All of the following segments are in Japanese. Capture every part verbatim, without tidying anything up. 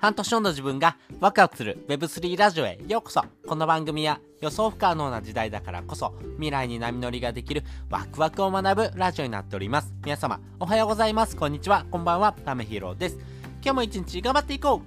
半年後の自分がワクワクする ウェブスリー ラジオへようこそ。この番組は予想不可能な時代だからこそ未来に波乗りができるワクワクを学ぶラジオになっております。皆様おはようございます。こんにちは。こんばんは。ためひろです。今日も一日頑張っていこ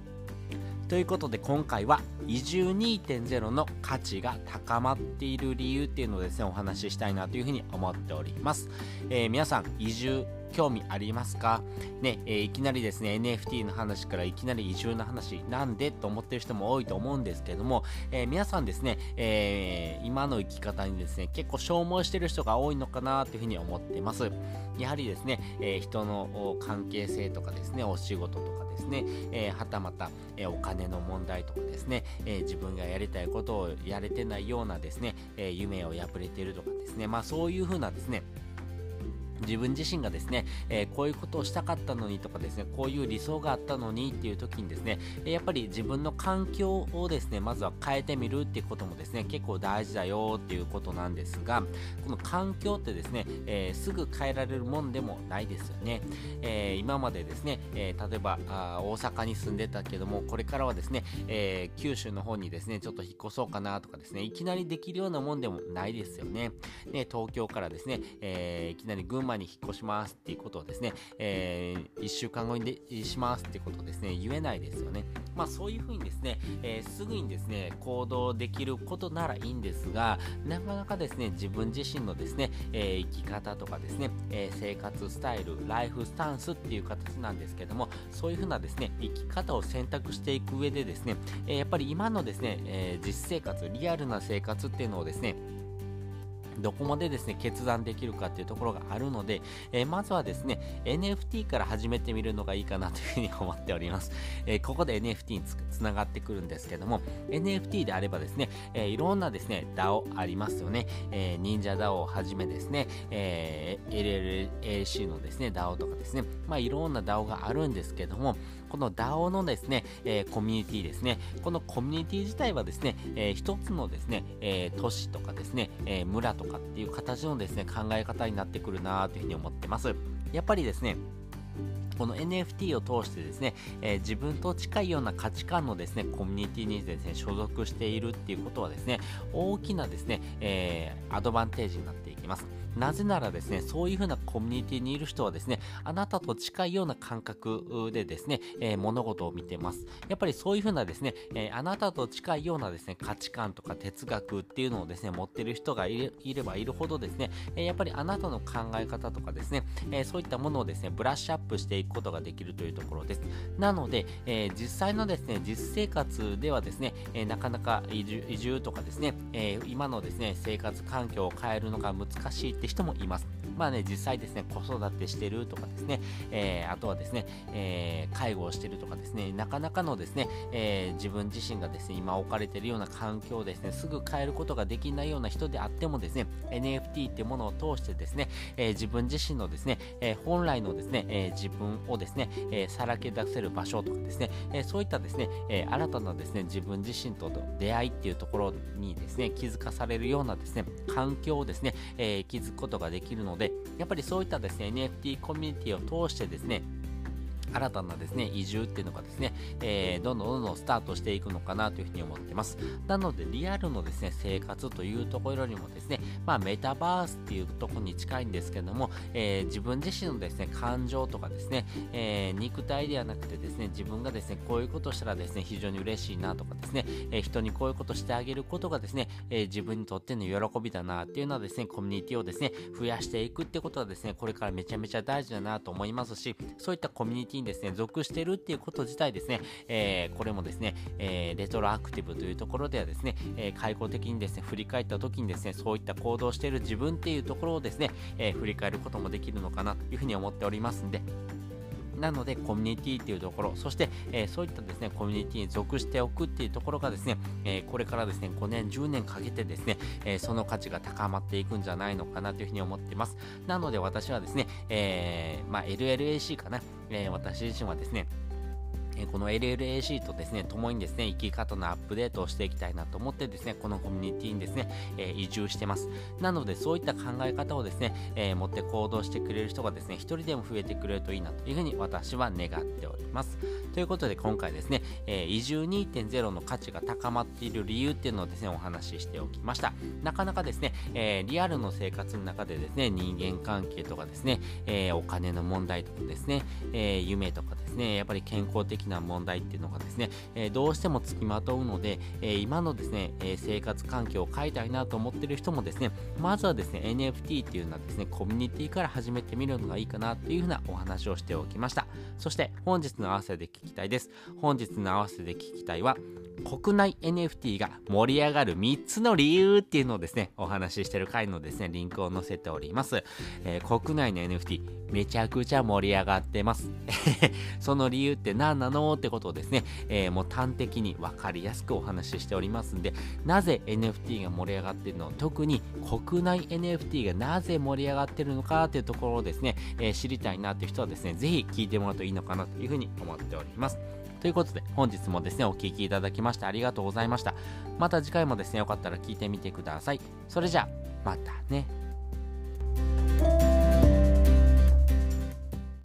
うということで、今回は移住 にてんゼロ の価値が高まっている理由っていうのをですね、お話ししたいなというふうに思っております。えー、皆さん移住興味ありますかね。えー、いきなりですね エヌエフティー の話からいきなり移住の話なんでと思ってる人も多いと思うんですけれども、えー、皆さんですね、えー、今の生き方にですね結構消耗してる人が多いのかなというふうに思っています。やはりですね、えー、人の関係性とかですね、お仕事とかですね、えー、はたまた、えー、お金の問題とかですね、えー、自分がやりたいことをやれてないようなですね、えー、夢を破れてるとかですね、まあそういうふうなですね、自分自身がですね、えー、こういうことをしたかったのにとかですね、こういう理想があったのにっていう時にですね、やっぱり自分の環境をですね、まずは変えてみるっていうこともですね、結構大事だよっていうことなんですが、この環境ってですね、えー、すぐ変えられるもんでもないですよね。えー、今までですね、えー、例えばあ大阪に住んでたけども、これからはですね、えー、九州の方にですね、ちょっと引っ越そうかなとかですね、いきなりできるようなもんでもないですよね。ね、東京からですね、えー、いきなり群馬に引っ越しますっていうことをですね、えー、いっしゅうかんごにでしますってことをですね言えないですよね。まあそういうふうにですね、えー、すぐにですね行動できることならいいんですが、なかなかですね自分自身のですね、えー、生き方とかですね、えー、生活スタイル、ライフスタンスっていう形なんですけども、そういうふうなですね生き方を選択していく上でですね、えー、やっぱり今のですね、えー、実生活、リアルな生活っていうのをですねどこまでですね決断できるかっていうところがあるので、えー、まずはですね エヌエフティー から始めてみるのがいいかなというふうに思っております。えー、ここで エヌエフティー に つ, つながってくるんですけども、 エヌエフティー であればですね、えー、いろんなですね ダオ ありますよね。えー、忍者 ダオ をはじめですね、えー、エルエルエーシー のですね ダオ とかですね、まあいろんな ダオ があるんですけども、この ダオ のですね、えー、コミュニティですね、このコミュニティ自体はですね、えー、一つのですね、えー、都市とかですね、えー、村とかとかっていう形のですね考え方になってくるなというふうに思ってます。やっぱりですねこの エヌエフティー を通してですね、えー、自分と近いような価値観のですねコミュニティにですね所属しているっていうことはですね大きなですね、えー、アドバンテージになっていきます。なぜならですねそういう風なコミュニティにいる人はですねあなたと近いような感覚でですね、えー、物事を見てます。やっぱりそういう風なですね、えー、あなたと近いようなですね価値観とか哲学っていうのをですね持ってる人がいれ、いればいるほどですね、えー、やっぱりあなたの考え方とかですね、えー、そういったものをですねブラッシュアップしていくことができるというところです。なので、えー、実際のですね実生活ではですね、えー、なかなか移住、移住とかですね、えー、今のですね生活環境を変えるのが難しいって人もいます。まあね、実際ですね子育てしてるとかですね、えー、あとはですね、えー、介護をしてるとかですね、なかなかのですね、えー、自分自身がですね今置かれているような環境をですねすぐ変えることができないような人であってもですね エヌエフティー ってものを通してですね、えー、自分自身のですね、えー、本来のですね、えー、自分をですね、えー、さらけ出せる場所とかですね、えー、そういったですね、えー、新たなですね自分自身との出会いっていうところにですね気づかされるようなですね環境をですね、えー、気づくことができるので、やっぱりそういったですね エヌエフティー コミュニティを通してですね新たなですね移住っていうのがですね、えー、どんどんどんどんスタートしていくのかなというふうに思ってます。なのでリアルのですね生活というところよりもですね、まあメタバースっていうところに近いんですけども、えー、自分自身のですね感情とかですね、えー、肉体ではなくてですね自分がですねこういうことしたらですね非常に嬉しいなとかですね、えー、人にこういうことしてあげることがですね、えー、自分にとっての喜びだなっていうのはですねコミュニティをですね増やしていくってことはですねこれからめちゃめちゃ大事だなと思いますし、そういったコミュニティですね属してるっていうこと自体ですね、えー、これもですね、えー、レトロアクティブというところではですね、えー、開放的にですね振り返った時にですねそういった行動している自分っていうところをですね、えー、振り返ることもできるのかなというふうに思っておりますんで、なのでコミュニティっていうところ、そして、えー、そういったですねコミュニティに属しておくっていうところがですね、えー、これからですねごねんじゅうねんかけてですね、えー、その価値が高まっていくんじゃないのかなというふうに思ってます。なので私はですね、えー、まあ エルエルエーシー かな、えー、私自身はですねこの エルエルエーシー とですね、共にですね、生き方のアップデートをしていきたいなと思ってですね、このコミュニティにですね、えー、移住してます。なので、そういった考え方をですね、えー、持って行動してくれる人がですね、一人でも増えてくれるといいなというふうに私は願っております。ということで、今回ですね、えー、移住 にてんゼロ の価値が高まっている理由っていうのをですね、お話ししておきました。なかなかですね、えー、リアルの生活の中でですね、人間関係とかですね、えー、お金の問題とかですね、えー、夢とかですね、やっぱり健康的な問題っていうのがですね、えー、どうしてもつきまとうので、えー、今のですね、えー、生活環境を変えたいなと思っている人もですね、まずはですね エヌエフティー っていうのはですね、コミュニティから始めてみるのがいいかなというふうなお話をしておきました。そして本日の合わせで聞きたいです。本日の合わせで聞きたいは、国内 エヌエフティー が盛り上がるみっつの理由っていうのをですね、お話ししてる回のですね、リンクを載せております。えー、国内の エヌエフティー めちゃくちゃ盛り上がってます。その理由って何なのってことをですね、えー、もう端的に分かりやすくお話ししておりますんで、なぜ エヌエフティー が盛り上がってるの、特に国内 エヌエフティー がなぜ盛り上がってるのかっていうところをですね、えー、知りたいなという人はですね、ぜひ聞いてもらうといいのかなというふうに思っております。ということで、本日もですね、お聞きいただきましてありがとうございました。また次回もですね、よかったら聞いてみてください。それじゃあ、またね。